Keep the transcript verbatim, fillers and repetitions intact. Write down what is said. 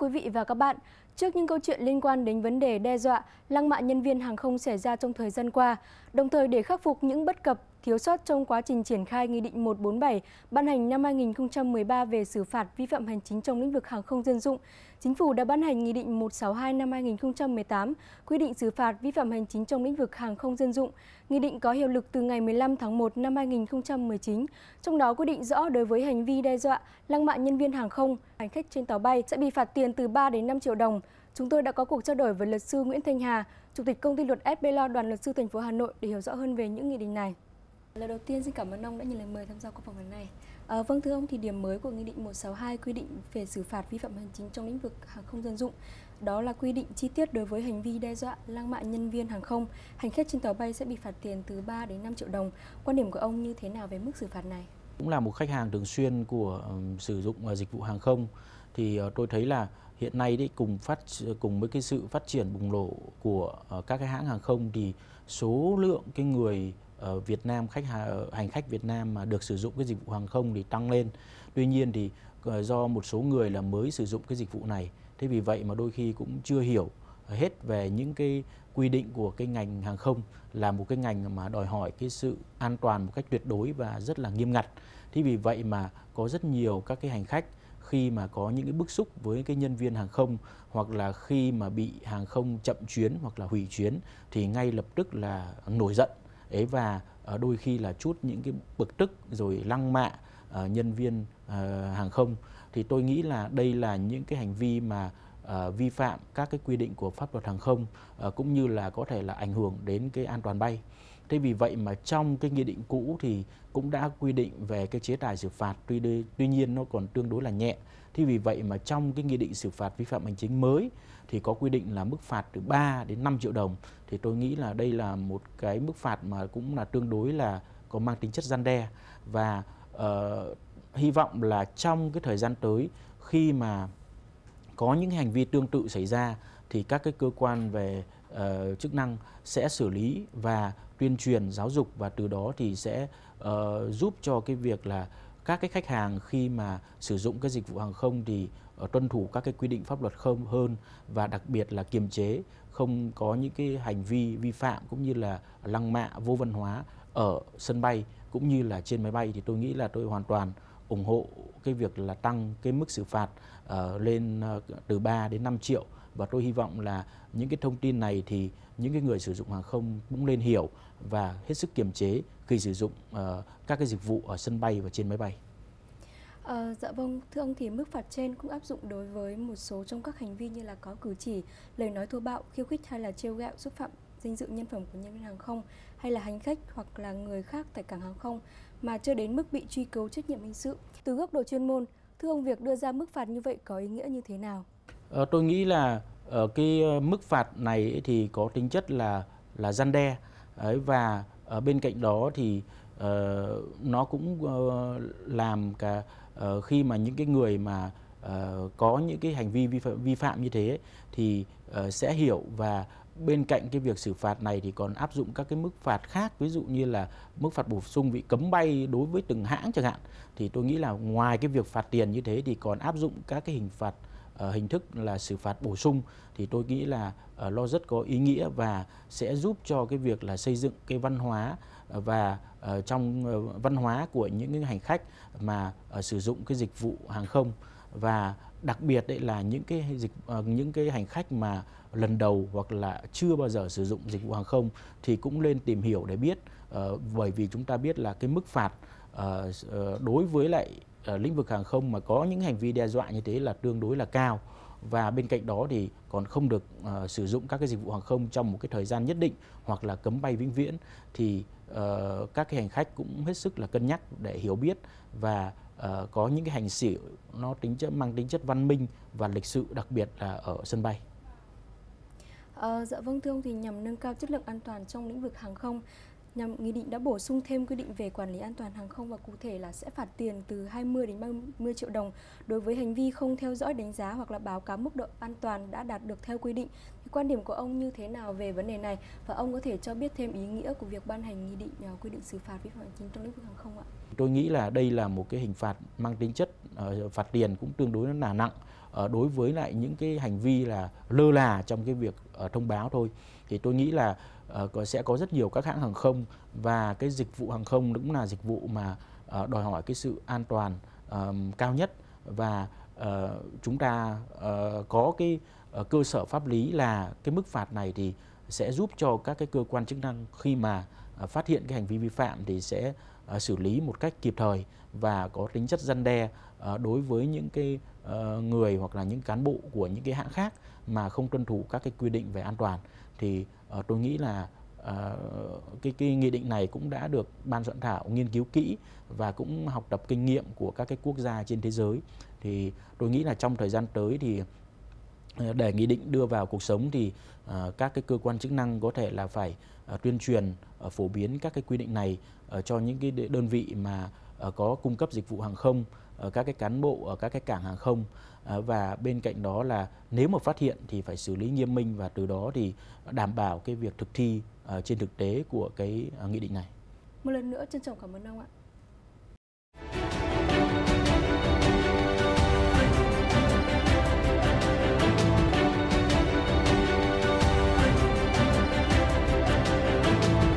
Thưa quý vị và các bạn, trước những câu chuyện liên quan đến vấn đề đe dọa, lăng mạ nhân viên hàng không xảy ra trong thời gian qua, đồng thời để khắc phục những bất cập, thiếu sót trong quá trình triển khai Nghị định một bốn bảy ban hành năm hai nghìn không trăm mười ba về xử phạt vi phạm hành chính trong lĩnh vực hàng không dân dụng, Chính phủ đã ban hành Nghị định một sáu hai năm hai nghìn không trăm mười tám quy định xử phạt vi phạm hành chính trong lĩnh vực hàng không dân dụng. Nghị định có hiệu lực từ ngày mười lăm tháng một năm hai nghìn không trăm mười chín, trong đó quy định rõ đối với hành vi đe dọa, lăng mạ nhân viên hàng không, hành khách trên tàu bay sẽ bị phạt tiền từ ba đến năm triệu đồng. Chúng tôi đã có cuộc trao đổi với luật sư Nguyễn Thanh Hà, Chủ tịch Công ty Luật S B L Đoàn Luật sư thành phố Hà Nội để hiểu rõ hơn về những nghị định này. Lời đầu tiên xin cảm ơn ông đã nhận lời mời tham gia cuộc phỏng vấn này. À, vâng thưa ông, thì điểm mới của Nghị định một sáu hai quy định về xử phạt vi phạm hành chính trong lĩnh vực hàng không dân dụng, đó là quy định chi tiết đối với hành vi đe dọa, lăng mạ nhân viên hàng không, hành khách trên tàu bay sẽ bị phạt tiền từ ba đến năm triệu đồng. Quan điểm của ông như thế nào về mức xử phạt này? Cũng là một khách hàng thường xuyên của um, sử dụng uh, dịch vụ hàng không, thì uh, tôi thấy là hiện nay đấy, cùng phát cùng với cái sự phát triển bùng nổ của uh, các cái hãng hàng không, thì số lượng cái người Việt Nam khách hành khách Việt Nam mà được sử dụng cái dịch vụ hàng không thì tăng lên. Tuy nhiên thì do một số người là mới sử dụng cái dịch vụ này, thế vì vậy mà đôi khi cũng chưa hiểu hết về những cái quy định của cái ngành hàng không, là một cái ngành mà đòi hỏi cái sự an toàn một cách tuyệt đối và rất là nghiêm ngặt. Thế vì vậy mà có rất nhiều các cái hành khách khi mà có những cái bức xúc với cái nhân viên hàng không, hoặc là khi mà bị hàng không chậm chuyến hoặc là hủy chuyến, thì ngay lập tức là nổi giận ấy, và đôi khi là chút những cái bực tức rồi lăng mạ uh, nhân viên uh, hàng không. Thì tôi nghĩ là đây là những cái hành vi mà uh, vi phạm các cái quy định của pháp luật hàng không, uh, cũng như là có thể là ảnh hưởng đến cái an toàn bay. Thế vì vậy mà trong cái nghị định cũ thì cũng đã quy định về cái chế tài xử phạt, tuy, tuy nhiên nó còn tương đối là nhẹ. Thế vì vậy mà trong cái nghị định xử phạt vi phạm hành chính mới thì có quy định là mức phạt từ ba đến năm triệu đồng. Thì tôi nghĩ là đây là một cái mức phạt mà cũng là tương đối là có mang tính chất răn đe. Và uh, hy vọng là trong cái thời gian tới, khi mà có những hành vi tương tự xảy ra thì các cái cơ quan về uh, chức năng sẽ xử lý và tuyên truyền giáo dục, và từ đó thì sẽ uh, giúp cho cái việc là các cái khách hàng khi mà sử dụng cái dịch vụ hàng không thì uh, tuân thủ các cái quy định pháp luật không hơn, và đặc biệt là kiềm chế không có những cái hành vi vi phạm cũng như là lăng mạ, vô văn hóa ở sân bay cũng như là trên máy bay. Thì tôi nghĩ là tôi hoàn toàn ủng hộ cái việc là tăng cái mức xử phạt uh, lên uh, từ ba đến năm triệu. Và tôi hy vọng là những cái thông tin này thì những cái người sử dụng hàng không cũng nên hiểu và hết sức kiềm chế khi sử dụng uh, các cái dịch vụ ở sân bay và trên máy bay. À, dạ vâng, thưa ông, thì mức phạt trên cũng áp dụng đối với một số trong các hành vi như là có cử chỉ, lời nói thô bạo, khiêu khích hay là trêu ghẹo, xúc phạm danh dự nhân phẩm của nhân viên hàng không hay là hành khách hoặc là người khác tại cảng hàng không mà chưa đến mức bị truy cứu trách nhiệm hình sự. Từ góc độ chuyên môn, thưa ông, việc đưa ra mức phạt như vậy có ý nghĩa như thế nào? À, tôi nghĩ là ở cái mức phạt này thì có tính chất là là răn đe ấy, và ở bên cạnh đó thì uh, nó cũng uh, làm cả uh, khi mà những cái người mà uh, có những cái hành vi vi phạm, vi phạm như thế ấy, thì uh, sẽ hiểu. Và bên cạnh cái việc xử phạt này thì còn áp dụng các cái mức phạt khác, ví dụ như là mức phạt bổ sung bị cấm bay đối với từng hãng chẳng hạn. Thì tôi nghĩ là ngoài cái việc phạt tiền như thế thì còn áp dụng các cái hình phạt Uh, hình thức là xử phạt bổ sung. Thì tôi nghĩ là uh, lo rất có ý nghĩa và sẽ giúp cho cái việc là xây dựng cái văn hóa uh, và uh, trong uh, văn hóa của những cái hành khách mà uh, sử dụng cái dịch vụ hàng không, và đặc biệt đấy là những cái dịch uh, những cái hành khách mà lần đầu hoặc là chưa bao giờ sử dụng dịch vụ hàng không thì cũng nên tìm hiểu để biết, uh, bởi vì chúng ta biết là cái mức phạt uh, uh, đối với lại ở lĩnh vực hàng không mà có những hành vi đe dọa như thế là tương đối là cao. Và bên cạnh đó thì còn không được uh, sử dụng các cái dịch vụ hàng không trong một cái thời gian nhất định hoặc là cấm bay vĩnh viễn. Thì uh, các cái hành khách cũng hết sức là cân nhắc để hiểu biết và uh, có những cái hành xử nó tính chất mang tính chất văn minh và lịch sự, đặc biệt là ở sân bay. À, dạ vâng, thưa ông, thì nhằm nâng cao chất lượng an toàn trong lĩnh vực hàng không, nhằm nghị định đã bổ sung thêm quy định về quản lý an toàn hàng không và cụ thể là sẽ phạt tiền từ hai mươi đến ba mươi triệu đồng đối với hành vi không theo dõi đánh giá hoặc là báo cáo mức độ an toàn đã đạt được theo quy định. Thì quan điểm của ông như thế nào về vấn đề này và ông có thể cho biết thêm ý nghĩa của việc ban hành nghị định quy định xử phạt vi phạm hành chính trong lĩnh vực hàng không ạ? Tôi nghĩ là đây là một cái hình phạt mang tính chất uh, phạt tiền cũng tương đối là nặng uh, đối với lại những cái hành vi là lơ là trong cái việc uh, thông báo thôi. Thì tôi nghĩ là uh, sẽ có rất nhiều các hãng hàng không và cái dịch vụ hàng không cũng là dịch vụ mà uh, đòi hỏi cái sự an toàn uh, cao nhất và uh, chúng ta uh, có cái uh, cơ sở pháp lý là cái mức phạt này thì sẽ giúp cho các cái cơ quan chức năng khi mà phát hiện cái hành vi vi phạm thì sẽ xử lý một cách kịp thời và có tính chất răn đe đối với những cái người hoặc là những cán bộ của những cái hãng khác mà không tuân thủ các cái quy định về an toàn. Thì tôi nghĩ là cái, cái nghị định này cũng đã được ban soạn thảo nghiên cứu kỹ và cũng học tập kinh nghiệm của các cái quốc gia trên thế giới. Thì tôi nghĩ là trong thời gian tới thì để nghị định đưa vào cuộc sống thì các cái cơ quan chức năng có thể là phải tuyên truyền phổ biến các cái quy định này cho những cái đơn vị mà có cung cấp dịch vụ hàng không, các cái cán bộ ở các cái cảng hàng không, và bên cạnh đó là nếu mà phát hiện thì phải xử lý nghiêm minh và từ đó thì đảm bảo cái việc thực thi trên thực tế của cái nghị định này. Một lần nữa trân trọng cảm ơn ông ạ.